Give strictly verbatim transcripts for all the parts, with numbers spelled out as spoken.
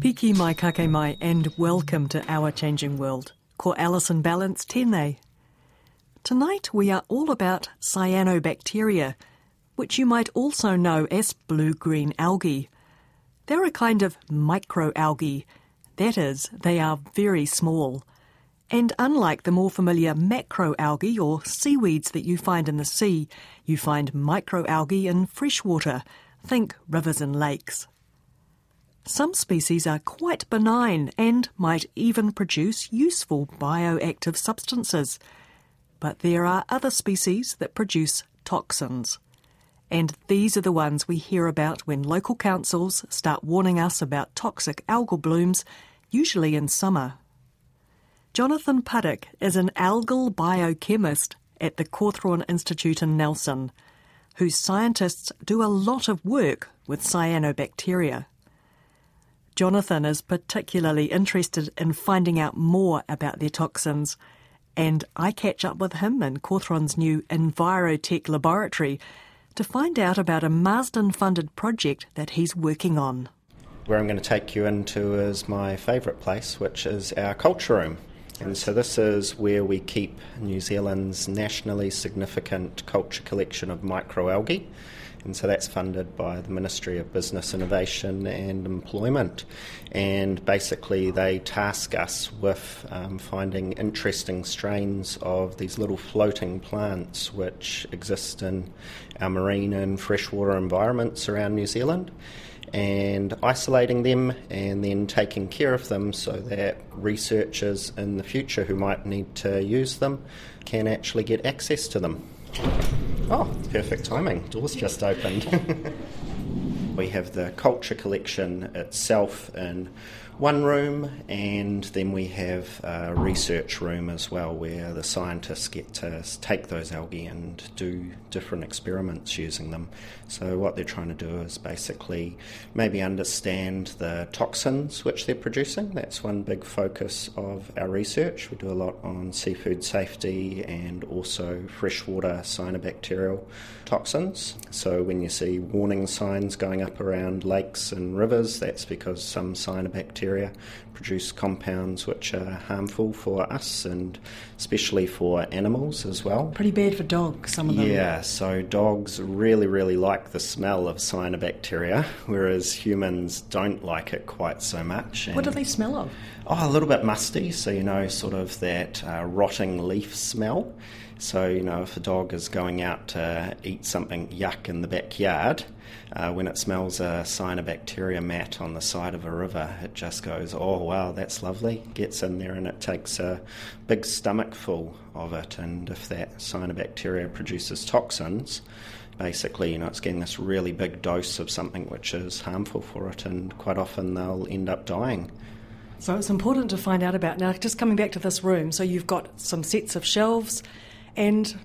Piki mai kake mai, and welcome to Our Changing World. Ko Alison Balance tēnei. Tonight we are all about cyanobacteria, which you might also know as blue-green algae. They're a kind of microalgae, that is, they are very small. And unlike the more familiar macroalgae or seaweeds that you find in the sea, you find microalgae in freshwater, think rivers and lakes. Some species are quite benign and might even produce useful bioactive substances. But there are other species that produce toxins. And these are the ones we hear about when local councils start warning us about toxic algal blooms, usually in summer. Jonathan Puddock is an algal biochemist at the Cawthron Institute in Nelson, whose scientists do a lot of work with cyanobacteria. Jonathan is particularly interested in finding out more about their toxins, and I catch up with him in Cawthron's new EnviroTech laboratory to find out about a Marsden-funded project that he's working on. Where I'm going to take you into is my favourite place, which is our culture room. And so this is where we keep New Zealand's nationally significant culture collection of microalgae. And so that's funded by the Ministry of Business, Innovation and Employment. And basically they task us with um, finding interesting strains of these little floating plants which exist in our marine and freshwater environments around New Zealand, and isolating them and then taking care of them so that researchers in the future who might need to use them can actually get access to them. Oh, perfect timing. Door's just opened. We have the culture collection itself in one room, and then we have a research room as well where the scientists get to take those algae and do different experiments using them. So what they're trying to do is basically maybe understand the toxins which they're producing. That's one big focus of our research. We do a lot on seafood safety and also freshwater cyanobacterial toxins. So when you see warning signs going up around lakes and rivers, that's because some cyanobacteria produce compounds which are harmful for us and especially for animals as well. Pretty bad for dogs, some of them. Yeah, so dogs really, really like the smell of cyanobacteria, whereas humans don't like it quite so much. And what do they smell of? Oh, a little bit musty, so you know, sort of that uh, rotting leaf smell. So, you know, if a dog is going out to eat something yuck in the backyard, uh, when it smells a cyanobacteria mat on the side of a river, it just goes, oh, wow, that's lovely, gets in there and it takes a big stomachful of it. And if that cyanobacteria produces toxins, basically, you know, it's getting this really big dose of something which is harmful for it, and quite often they'll end up dying. So it's important to find out about. Now, just coming back to this room, so you've got some sets of shelves, and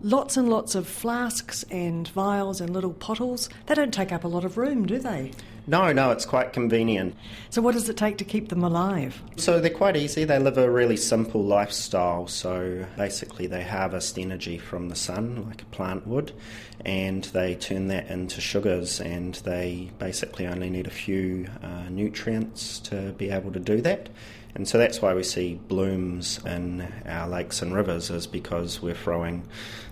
lots and lots of flasks and vials and little bottles. They don't take up a lot of room, do they? No, no, it's quite convenient. So what does it take to keep them alive? So they're quite easy. They live a really simple lifestyle. So basically they harvest energy from the sun, like a plant would, and they turn that into sugars, and they basically only need a few uh, nutrients to be able to do that. And so that's why we see blooms in our lakes and rivers, is because we're throwing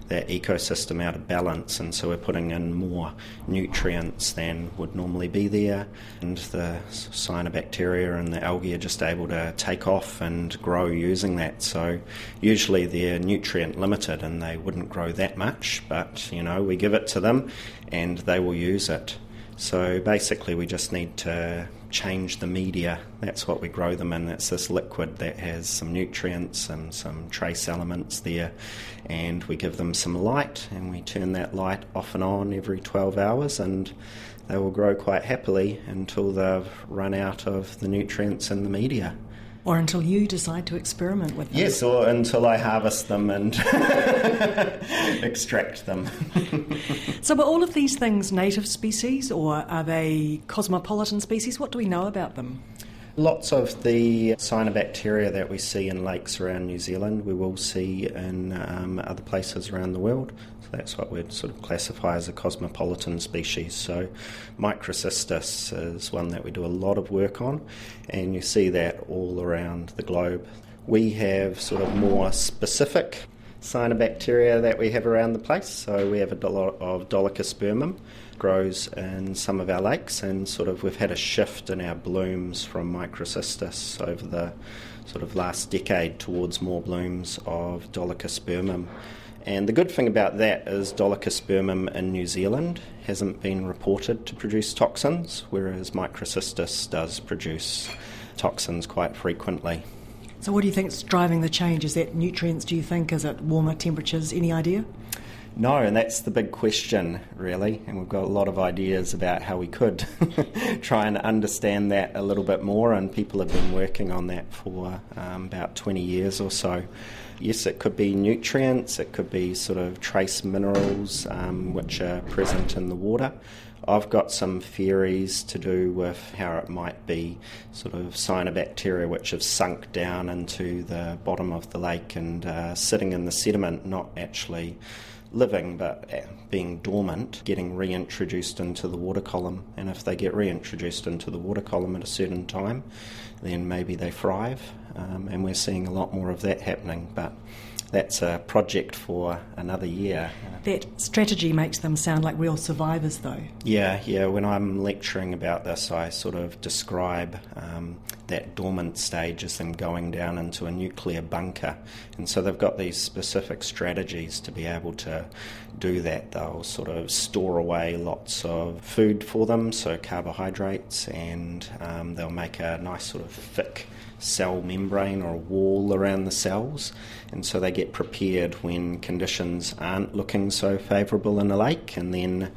that ecosystem out of balance, and so we're putting in more nutrients than would normally be there, and the cyanobacteria and the algae are just able to take off and grow using that. So usually they're nutrient limited and they wouldn't grow that much, but you know, we give it to them and they will use it. So basically we just need to change the media. That's what we grow them in. It's this liquid that has some nutrients and some trace elements there, and we give them some light, and we turn that light off and on every twelve hours, and they will grow quite happily until they've run out of the nutrients in the media. Or until you decide to experiment with them. Yes, or until I harvest them and extract them. So are all of these things native species, or are they cosmopolitan species? What do we know about them? Lots of the cyanobacteria that we see in lakes around New Zealand, we will see in um, other places around the world. So that's what we'd sort of classify as a cosmopolitan species. So Microcystis is one that we do a lot of work on, and you see that all around the globe. We have sort of more specific cyanobacteria that we have around the place. So we have a lot of Dolichospermum, grows in some of our lakes, and sort of we've had a shift in our blooms from Microcystis over the sort of last decade towards more blooms of Dolichospermum. And the good thing about that is Dolichospermum in New Zealand hasn't been reported to produce toxins, whereas Microcystis does produce toxins quite frequently. So what do you think is driving the change? Is that nutrients, do you think? Is it warmer temperatures? Any idea? No, and that's the big question, really, and we've got a lot of ideas about how we could try and understand that a little bit more, and people have been working on that for um, about twenty years or so. Yes, it could be nutrients, it could be sort of trace minerals um, which are present in the water. I've got some theories to do with how it might be sort of cyanobacteria which have sunk down into the bottom of the lake and uh, sitting in the sediment, not actually living but being dormant, getting reintroduced into the water column. And if they get reintroduced into the water column at a certain time, then maybe they thrive, um, and we're seeing a lot more of that happening, but that's a project for another year. That strategy makes them sound like real survivors though. Yeah, yeah. When I'm lecturing about this, I sort of describe um, that dormant stage as them going down into a nuclear bunker. And so they've got these specific strategies to be able to do that. They'll sort of store away lots of food for them, so carbohydrates, and um, they'll make a nice sort of thick cell membrane or a wall around the cells, and so they get prepared when conditions aren't looking so favourable in a lake, and then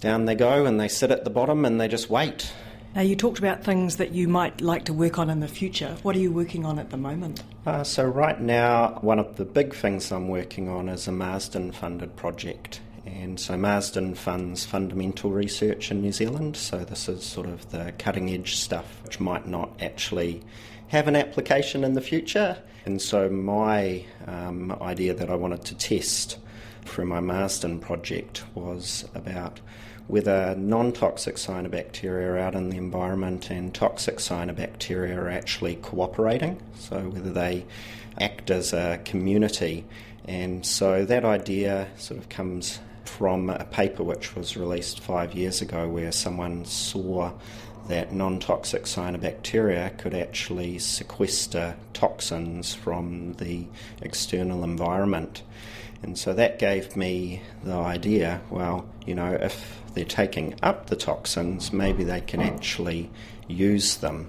down they go and they sit at the bottom and they just wait. Now, you talked about things that you might like to work on in the future. What are you working on at the moment? Uh, so right now, one of the big things I'm working on is a Marsden-funded project. And so Marsden funds fundamental research in New Zealand, so this is sort of the cutting-edge stuff which might not actually have an application in the future. And so my um, idea that I wanted to test through my Marsden project was about whether non-toxic cyanobacteria are out in the environment and toxic cyanobacteria are actually cooperating, so whether they act as a community. And so that idea sort of comes from a paper which was released five years ago where someone saw that non-toxic cyanobacteria could actually sequester toxins from the external environment. And so that gave me the idea, well, you know, if they're taking up the toxins, maybe they can actually use them.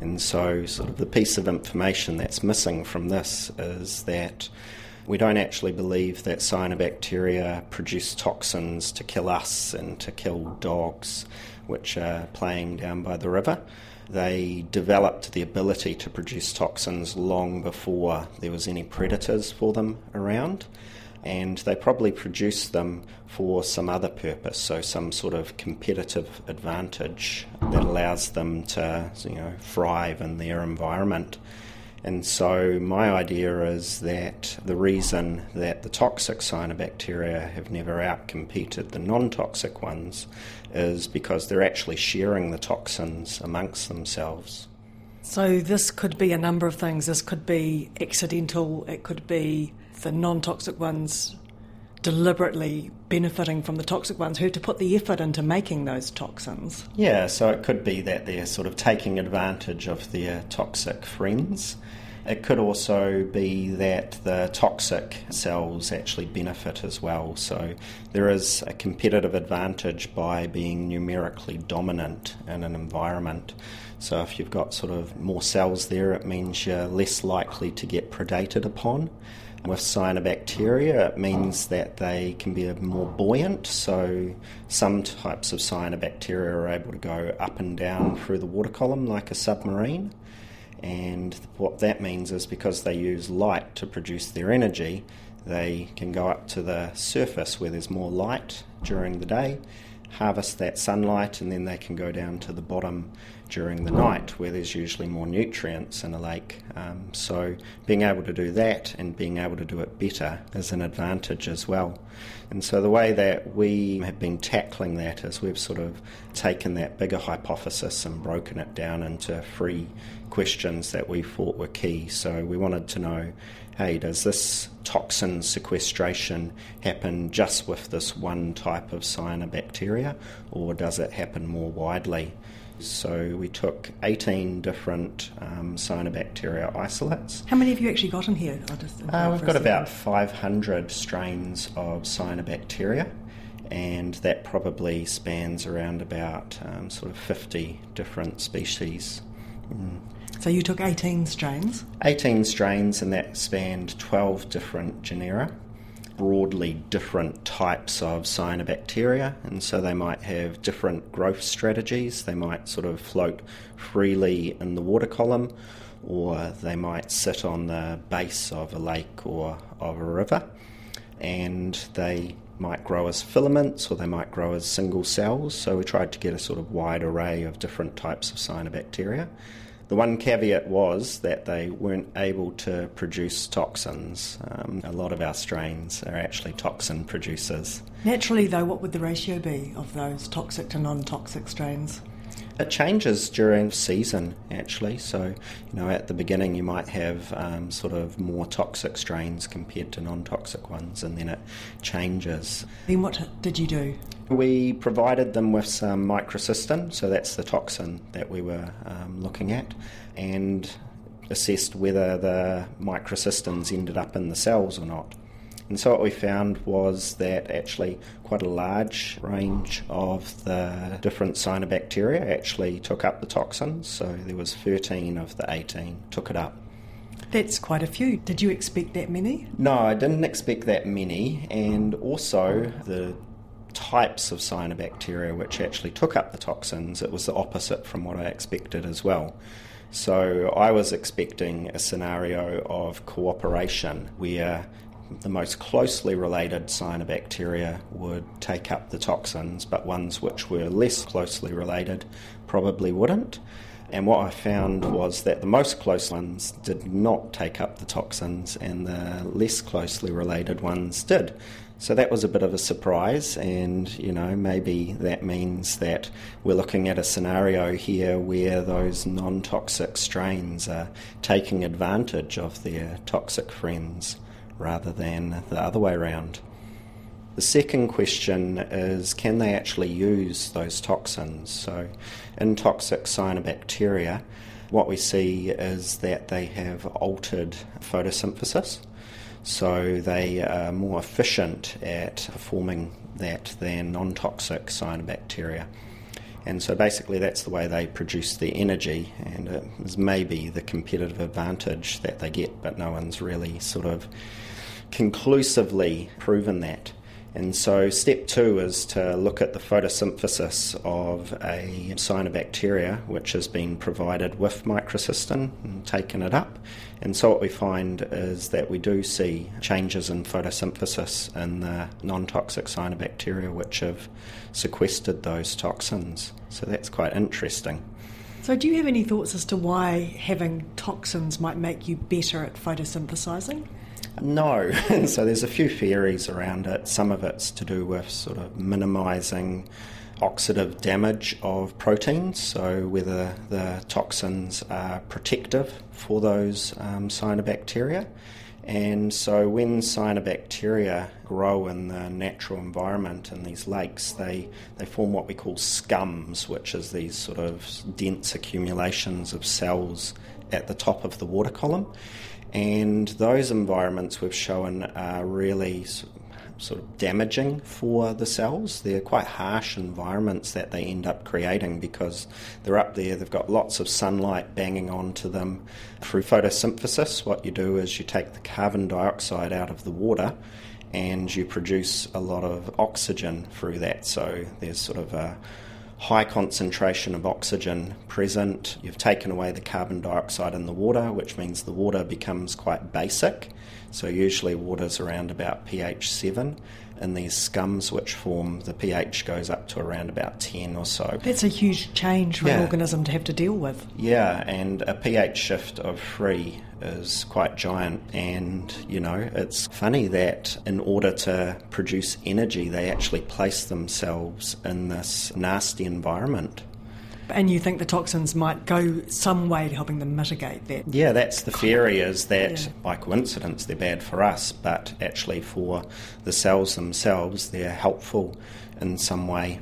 And so sort of the piece of information that's missing from this is that we don't actually believe that cyanobacteria produce toxins to kill us and to kill dogs, which are playing down by the river. They developed the ability to produce toxins long before there was any predators for them around, and they probably produced them for some other purpose, so some sort of competitive advantage that allows them to, you know, thrive in their environment. And so my idea is that the reason that the toxic cyanobacteria have never outcompeted the non-toxic ones is because they're actually sharing the toxins amongst themselves. So this could be a number of things. This could be accidental. It could be the non-toxic ones deliberately benefiting from the toxic ones who have to put the effort into making those toxins. Yeah, so it could be that they're sort of taking advantage of their toxic friends, It could also be that the toxic cells actually benefit as well. So there is a competitive advantage by being numerically dominant in an environment. So if you've got sort of more cells there, it means you're less likely to get predated upon. With cyanobacteria, it means that they can be more buoyant, so some types of cyanobacteria are able to go up and down through the water column like a submarine. And what that means is because they use light to produce their energy, they can go up to the surface where there's more light during the day, harvest that sunlight, and then they can go down to the bottom during the night where there's usually more nutrients in a lake. Um, so being able to do that and being able to do it better is an advantage as well. And so the way that we have been tackling that is we've sort of taken that bigger hypothesis and broken it down into three questions that we thought were key. So we wanted to know, hey, does this toxin sequestration happen just with this one type of cyanobacteria, or does it happen more widely? So we took eighteen different um, cyanobacteria isolates. How many have you actually got in here? I'll just uh, we've got about five hundred strains of cyanobacteria, and that probably spans around about um, sort of fifty different species. Mm. So you took eighteen strains? eighteen strains, and that spanned twelve different genera, broadly different types of cyanobacteria, and so they might have different growth strategies. They might sort of float freely in the water column, or they might sit on the base of a lake or of a river, and they might grow as filaments or they might grow as single cells. So we tried to get a sort of wide array of different types of cyanobacteria. The one caveat was that they weren't able to produce toxins. Um, a lot of our strains are actually toxin producers. Naturally, though, what would the ratio be of those toxic to non-toxic strains? It changes during season, actually. So, you know, at the beginning you might have um, sort of more toxic strains compared to non-toxic ones, and then it changes. Then what did you do? We provided them with some microcystin, so that's the toxin that we were um, looking at, and assessed whether the microcystins ended up in the cells or not. And so what we found was that actually quite a large range of the different cyanobacteria actually took up the toxins, so there was thirteen of the eighteen took it up. That's quite a few. Did you expect that many? No, I didn't expect that many, and also the types of cyanobacteria which actually took up the toxins, it was the opposite from what I expected as well. So I was expecting a scenario of cooperation where the most closely related cyanobacteria would take up the toxins, but ones which were less closely related probably wouldn't. And what I found was that the most close ones did not take up the toxins and the less closely related ones did. So that was a bit of a surprise, and, you know, maybe that means that we're looking at a scenario here where those non-toxic strains are taking advantage of their toxic friends rather than the other way around. The second question is, can they actually use those toxins? So in toxic cyanobacteria, what we see is that they have altered photosynthesis. So they are more efficient at performing that than non-toxic cyanobacteria. And so basically that's the way they produce their energy, and it is maybe the competitive advantage that they get, but no one's really sort of conclusively proven that. And so step two is to look at the photosynthesis of a cyanobacteria which has been provided with microcystin and taken it up. And so what we find is that we do see changes in photosynthesis in the non-toxic cyanobacteria which have sequestered those toxins. So that's quite interesting. So do you have any thoughts as to why having toxins might make you better at photosynthesising? No, so there's a few theories around it. Some of it's to do with sort of minimising oxidative damage of proteins, so whether the toxins are protective for those um, cyanobacteria. And so when cyanobacteria grow in the natural environment in these lakes, they, they form what we call scums, which is these sort of dense accumulations of cells at the top of the water column. And those environments we've shown are really sort of damaging for the cells. They're quite harsh environments that they end up creating because they're up there, they've got lots of sunlight banging onto them. Through photosynthesis, what you do is you take the carbon dioxide out of the water and you produce a lot of oxygen through that. So there's sort of a high concentration of oxygen present. You've taken away the carbon dioxide in the water, which means the water becomes quite basic. So usually water's around about pH seven, and these scums which form, the pH goes up to around about ten or so. That's a huge change for yeah. an organism to have to deal with. Yeah, and a pH shift of three is quite giant. And, you know, it's funny that in order to produce energy, they actually place themselves in this nasty environment. And you think the toxins might go some way to helping them mitigate that? Yeah, that's the theory, is that yeah. by coincidence they're bad for us, but actually for the cells themselves they're helpful in some way.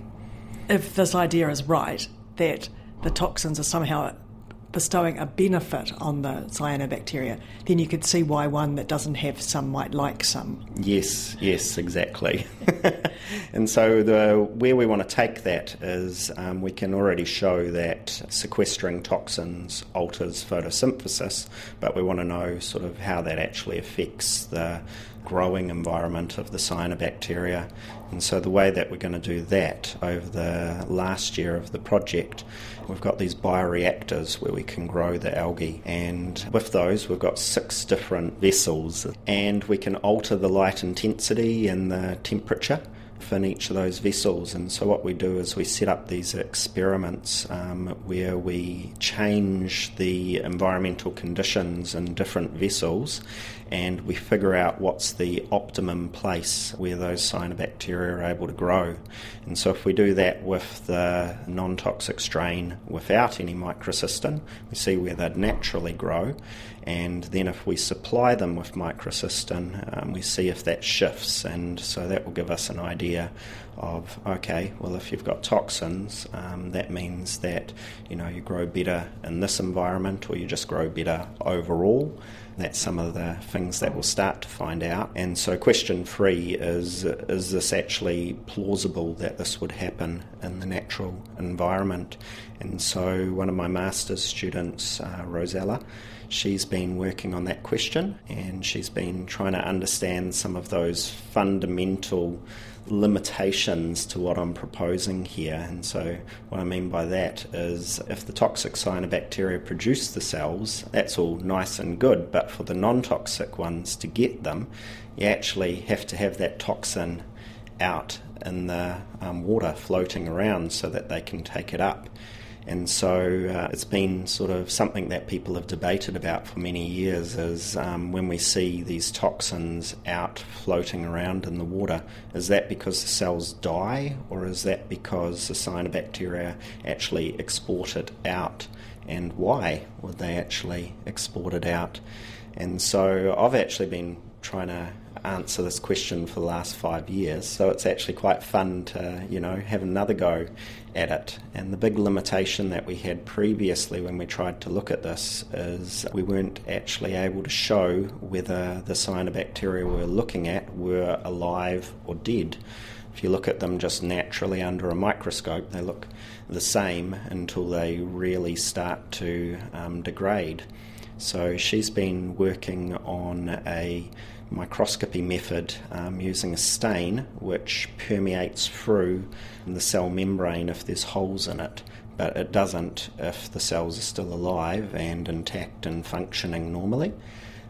If this idea is right, that the toxins are somehow bestowing a benefit on the cyanobacteria, then you could see why one that doesn't have some might like some. Yes, yes, exactly. And so the where we want to take that is um, we can already show that sequestering toxins alters photosynthesis, but we want to know sort of how that actually affects the growing environment of the cyanobacteria. And so the way that we're going to do that over the last year of the project, we've got these bioreactors where we can grow the algae, and with those we've got six different vessels, and we can alter the light intensity and the temperature in each of those vessels. And so what we do is we set up these experiments um, where we change the environmental conditions in different vessels, and we figure out what's the optimum place where those cyanobacteria are able to grow. And so if we do that with the non-toxic strain without any microcystin, we see where they'd naturally grow, and then if we supply them with microcystin, um, we see if that shifts. And so that will give us an idea of, okay, well, if you've got toxins, um, that means that, you know, you grow better in this environment, or you just grow better overall. That's some of the things that we'll start to find out. And so question three is, is this actually plausible that this would happen in the natural environment? And so one of my master's students, uh, Rosella, she's been working on that question, and she's been trying to understand some of those fundamental limitations to what I'm proposing here. And so what I mean by that is, if the toxic cyanobacteria produce the cells, that's all nice and good, but for the non-toxic ones to get them, you actually have to have that toxin out in the um, water floating around so that they can take it up. And so uh, it's been sort of something that people have debated about for many years, is um, when we see these toxins out floating around in the water, is that because the cells die, or is that because the cyanobacteria actually export it out? And why would they actually export it out? And so I've actually been trying to answer this question for the last five years, so it's actually quite fun to, you know, have another go at it. And the big limitation that we had previously when we tried to look at this is we weren't actually able to show whether the cyanobacteria we're looking at were alive or dead. If you look at them just naturally under a microscope, they look the same until they really start to um, degrade. So she's been working on a microscopy method um, using a stain which permeates through the cell membrane if there's holes in it, but it doesn't if the cells are still alive and intact and functioning normally.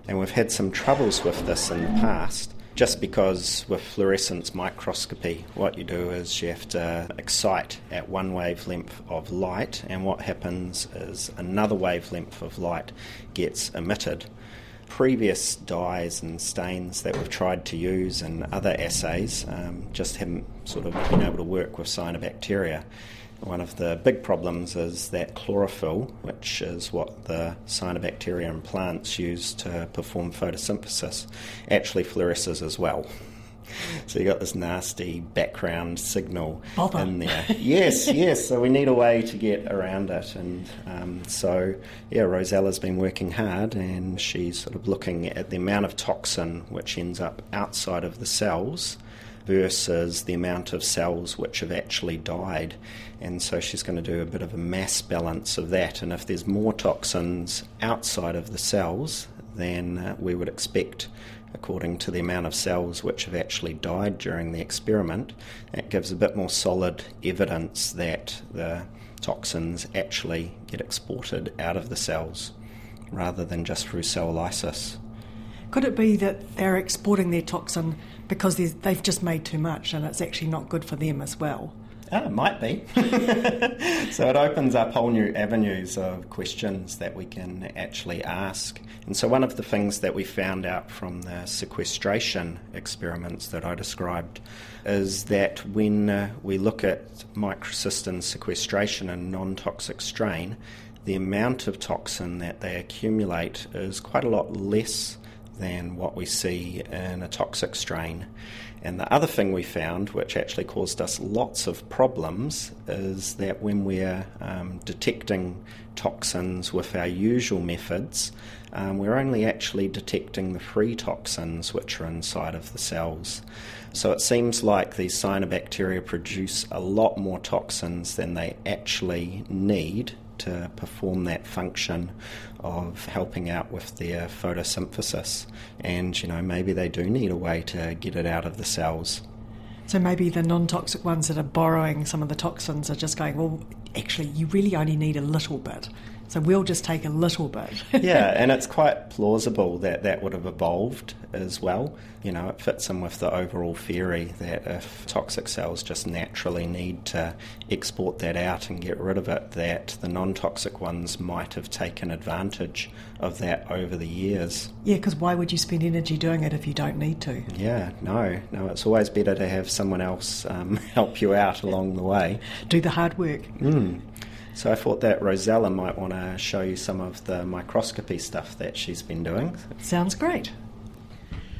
And we've had some troubles with this in the past, just because with fluorescence microscopy what you do is you have to excite at one wavelength of light, and what happens is another wavelength of light gets emitted. Previous dyes and stains that we've tried to use in other assays um, just haven't sort of been able to work with cyanobacteria. One of the big problems is that chlorophyll, which is what the cyanobacteria in plants use to perform photosynthesis, actually fluoresces as well. So you got this nasty background signal Bother. in there. Yes, yes. So we need a way to get around it. And um, so, yeah, Rosella's been working hard, and she's sort of looking at the amount of toxin which ends up outside of the cells versus the amount of cells which have actually died. And so she's going to do a bit of a mass balance of that. And if there's more toxins outside of the cells than uh, we would expect according to the amount of cells which have actually died during the experiment, that gives a bit more solid evidence that the toxins actually get exported out of the cells rather than just through cell lysis. Could it be that they're exporting their toxin because they've just made too much and it's actually not good for them as well? Ah, it might be. So it opens up whole new avenues of questions that we can actually ask. And so one of the things that we found out from the sequestration experiments that I described is that when uh, we look at microcystin sequestration and non-toxic strain, the amount of toxin that they accumulate is quite a lot less than what we see in a toxic strain. And the other thing we found, which actually caused us lots of problems, is that when we're um, detecting toxins with our usual methods, um, we're only actually detecting the free toxins which are inside of the cells. So it seems like these cyanobacteria produce a lot more toxins than they actually need to perform that function of helping out with their photosynthesis. And, you know, maybe they do need a way to get it out of the cells. So maybe the non-toxic ones that are borrowing some of the toxins are just going, well, actually, you really only need a little bit. So we'll just take a little bit. Yeah, and it's quite plausible that that would have evolved as well. You know, it fits in with the overall theory that if toxic cells just naturally need to export that out and get rid of it, that the non-toxic ones might have taken advantage of that over the years. Yeah, because why would you spend energy doing it if you don't need to? Yeah, no, no, it's always better to have someone else um, help you out along the way. Do the hard work. Mm. So I thought that Rosella might want to show you some of the microscopy stuff that she's been doing. Sounds great.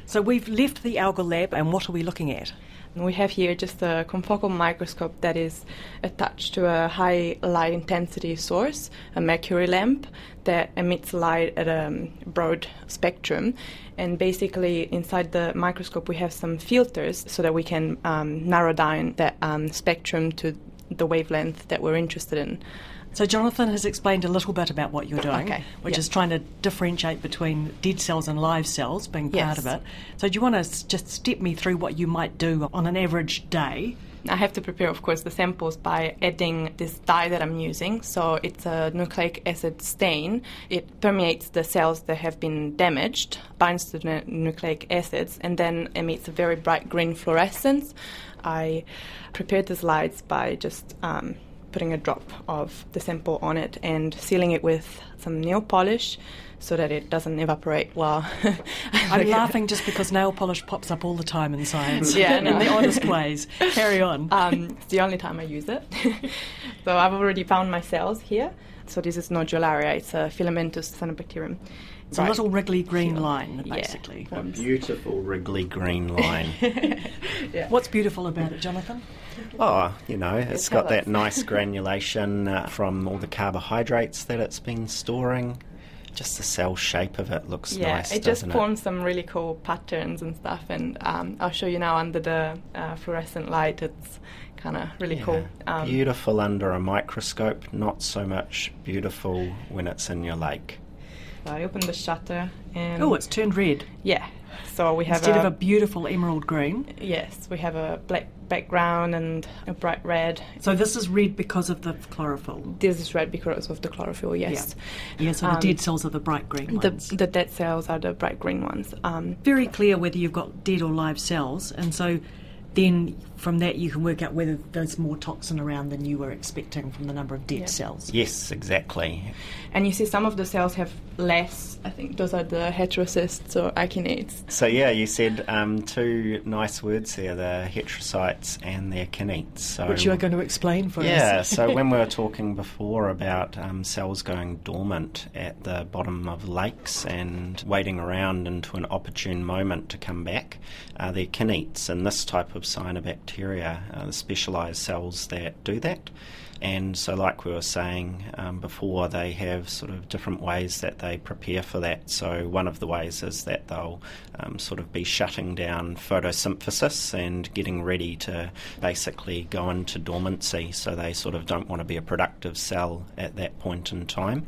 So we've left the algal lab, and what are we looking at? We have here just a confocal microscope that is attached to a high light intensity source, a mercury lamp that emits light at a broad spectrum. And basically inside the microscope we have some filters so that we can um, narrow down that um, spectrum to the wavelength that we're interested in. So Jonathan has explained a little bit about what you're doing, okay, which yep. is trying to differentiate between dead cells and live cells, being yes. part of it. So do you want to just step me through what you might do on an average day? I have to prepare, of course, the samples by adding this dye that I'm using. So it's a nucleic acid stain. It permeates the cells that have been damaged, binds to the nucleic acids, and then emits a very bright green fluorescence. I prepared the slides by just um, putting a drop of the sample on it and sealing it with some nail polish so that it doesn't evaporate while... I'm laughing just because nail polish pops up all the time in science, yeah, in no. the honest ways. Carry on. Um, it's the only time I use it. So I've already found my cells here. So this is Nodularia. It's a filamentous cyanobacterium. It's right. a little wriggly green line, basically. Yeah. A beautiful wriggly green line. Yeah. What's beautiful about it, Jonathan? Oh, you know, it's got that nice granulation uh, from all the carbohydrates that it's been storing. Just the cell shape of it looks yeah, nice, it doesn't it? Yeah, it just forms some really cool patterns and stuff. And um, I'll show you now under the uh, fluorescent light. It's kind of really yeah. cool. Um, beautiful under a microscope, not so much beautiful when it's in your lake. So I opened the shutter and... Oh, it's turned red. Yeah. So we have Instead a, of a beautiful emerald green. Yes, we have a black background and a bright red. So this is red because of the chlorophyll? This is red because of the chlorophyll, yes. Yeah, yeah so um, the dead cells are the bright green ones. The, the dead cells are the bright green ones. Um, Very clear whether you've got dead or live cells, and so then from that you can work out whether there's more toxin around than you were expecting from the number of dead yep. cells. Yes, exactly. And you see some of the cells have less, I think those are the heterocysts or akinetes. So yeah, you said um, two nice words there, the heterocytes and the akinetes. So, which you are going to explain for yeah, us. Yeah, so when we were talking before about um, cells going dormant at the bottom of lakes and waiting around into an opportune moment to come back, uh, the akinetes and this type of cyanobacteria are the specialised cells that do that. And so like we were saying um, before, they have sort of different ways that they prepare for that. So one of the ways is that they'll um, sort of be shutting down photosynthesis and getting ready to basically go into dormancy. So they sort of don't want to be a productive cell at that point in time.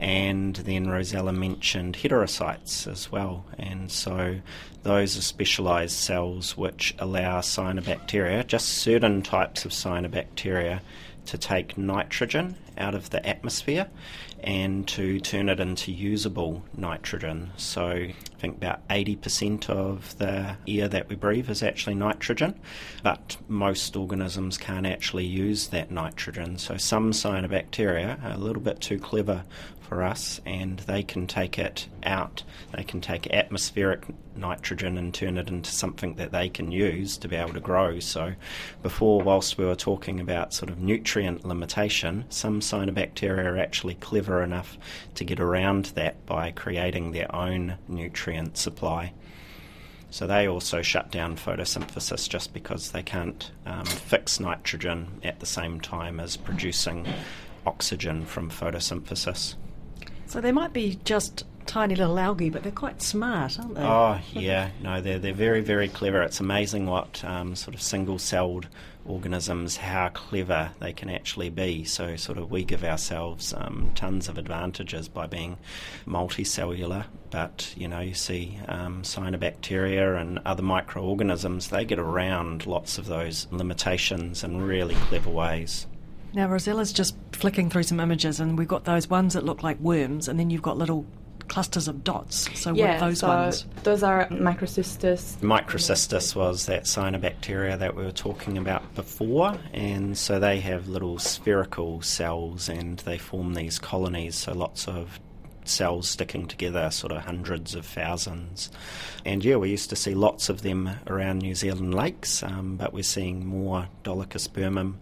And then Rosella mentioned heterocytes as well, and so those are specialised cells which allow cyanobacteria, just certain types of cyanobacteria, to take nitrogen out of the atmosphere and to turn it into usable nitrogen. So I think about eighty percent of the air that we breathe is actually nitrogen, but most organisms can't actually use that nitrogen. So some cyanobacteria are a little bit too clever for us, and they can take it out. They can take atmospheric nitrogen and turn it into something that they can use to be able to grow. So before, whilst we were talking about sort of nutrient limitation, some cyanobacteria are actually clever enough to get around that by creating their own nutrient supply. So they also shut down photosynthesis just because they can't um, fix nitrogen at the same time as producing oxygen from photosynthesis. So they might be just tiny little algae, but they're quite smart, aren't they? Oh, yeah. No, they're, they're very, very clever. It's amazing what um, sort of single-celled organisms, how clever they can actually be. So sort of we give ourselves um, tons of advantages by being multicellular, but you know, you see um, cyanobacteria and other microorganisms, they get around lots of those limitations in really clever ways. Now, Rosella's just flicking through some images, and we've got those ones that look like worms, and then you've got little clusters of dots. So yeah, what are those so ones? Those are Microcystis. Microcystis was that cyanobacteria that we were talking about before, and so they have little spherical cells, and they form these colonies, so lots of cells sticking together, sort of hundreds of thousands. And yeah, we used to see lots of them around New Zealand lakes, um, but we're seeing more Dolichospermum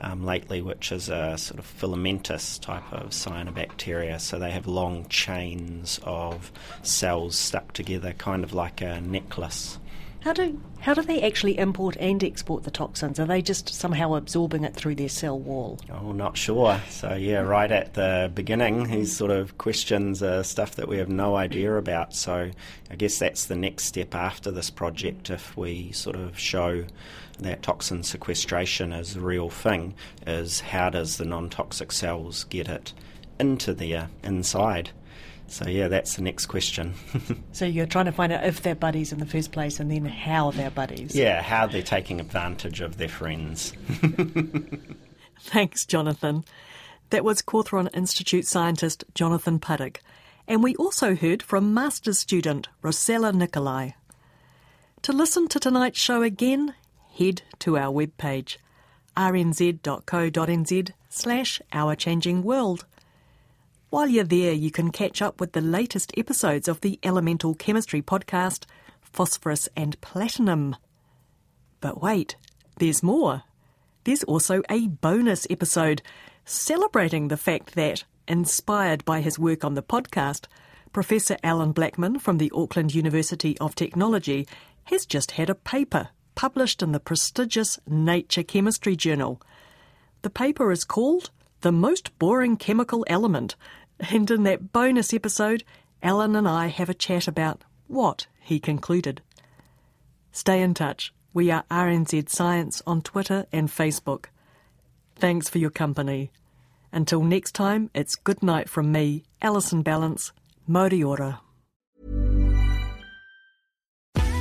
um, lately, which is a sort of filamentous type of cyanobacteria. So they have long chains of cells stuck together, kind of like a necklace. How do how do they actually import and export the toxins? Are they just somehow absorbing it through their cell wall? Oh, not sure. So yeah, right at the beginning, these sort of questions are stuff that we have no idea about. So I guess that's the next step after this project, if we sort of show that toxin sequestration is a real thing, is how does the non-toxic cells get it into their inside? So yeah, that's the next question. So you're trying to find out if they're buddies in the first place, and then how they're buddies. Yeah, how they're taking advantage of their friends. Thanks, Jonathan. That was Cawthron Institute scientist Jonathan Puddock. And we also heard from master's student Rosella Nicolai. To listen to tonight's show again, head to our webpage, rnz.co.nz slash Our Changing World. While you're there, you can catch up with the latest episodes of the Elemental Chemistry podcast, Phosphorus and Platinum. But wait, there's more. There's also a bonus episode celebrating the fact that, inspired by his work on the podcast, Professor Alan Blackman from the Auckland University of Technology has just had a paper published in the prestigious Nature Chemistry journal. The paper is called The Most Boring Chemical Element, and in that bonus episode, Alan and I have a chat about what he concluded. Stay in touch. We are R N Z Science on Twitter and Facebook. Thanks for your company. Until next time, it's good night from me, Alison Balance. Moriora.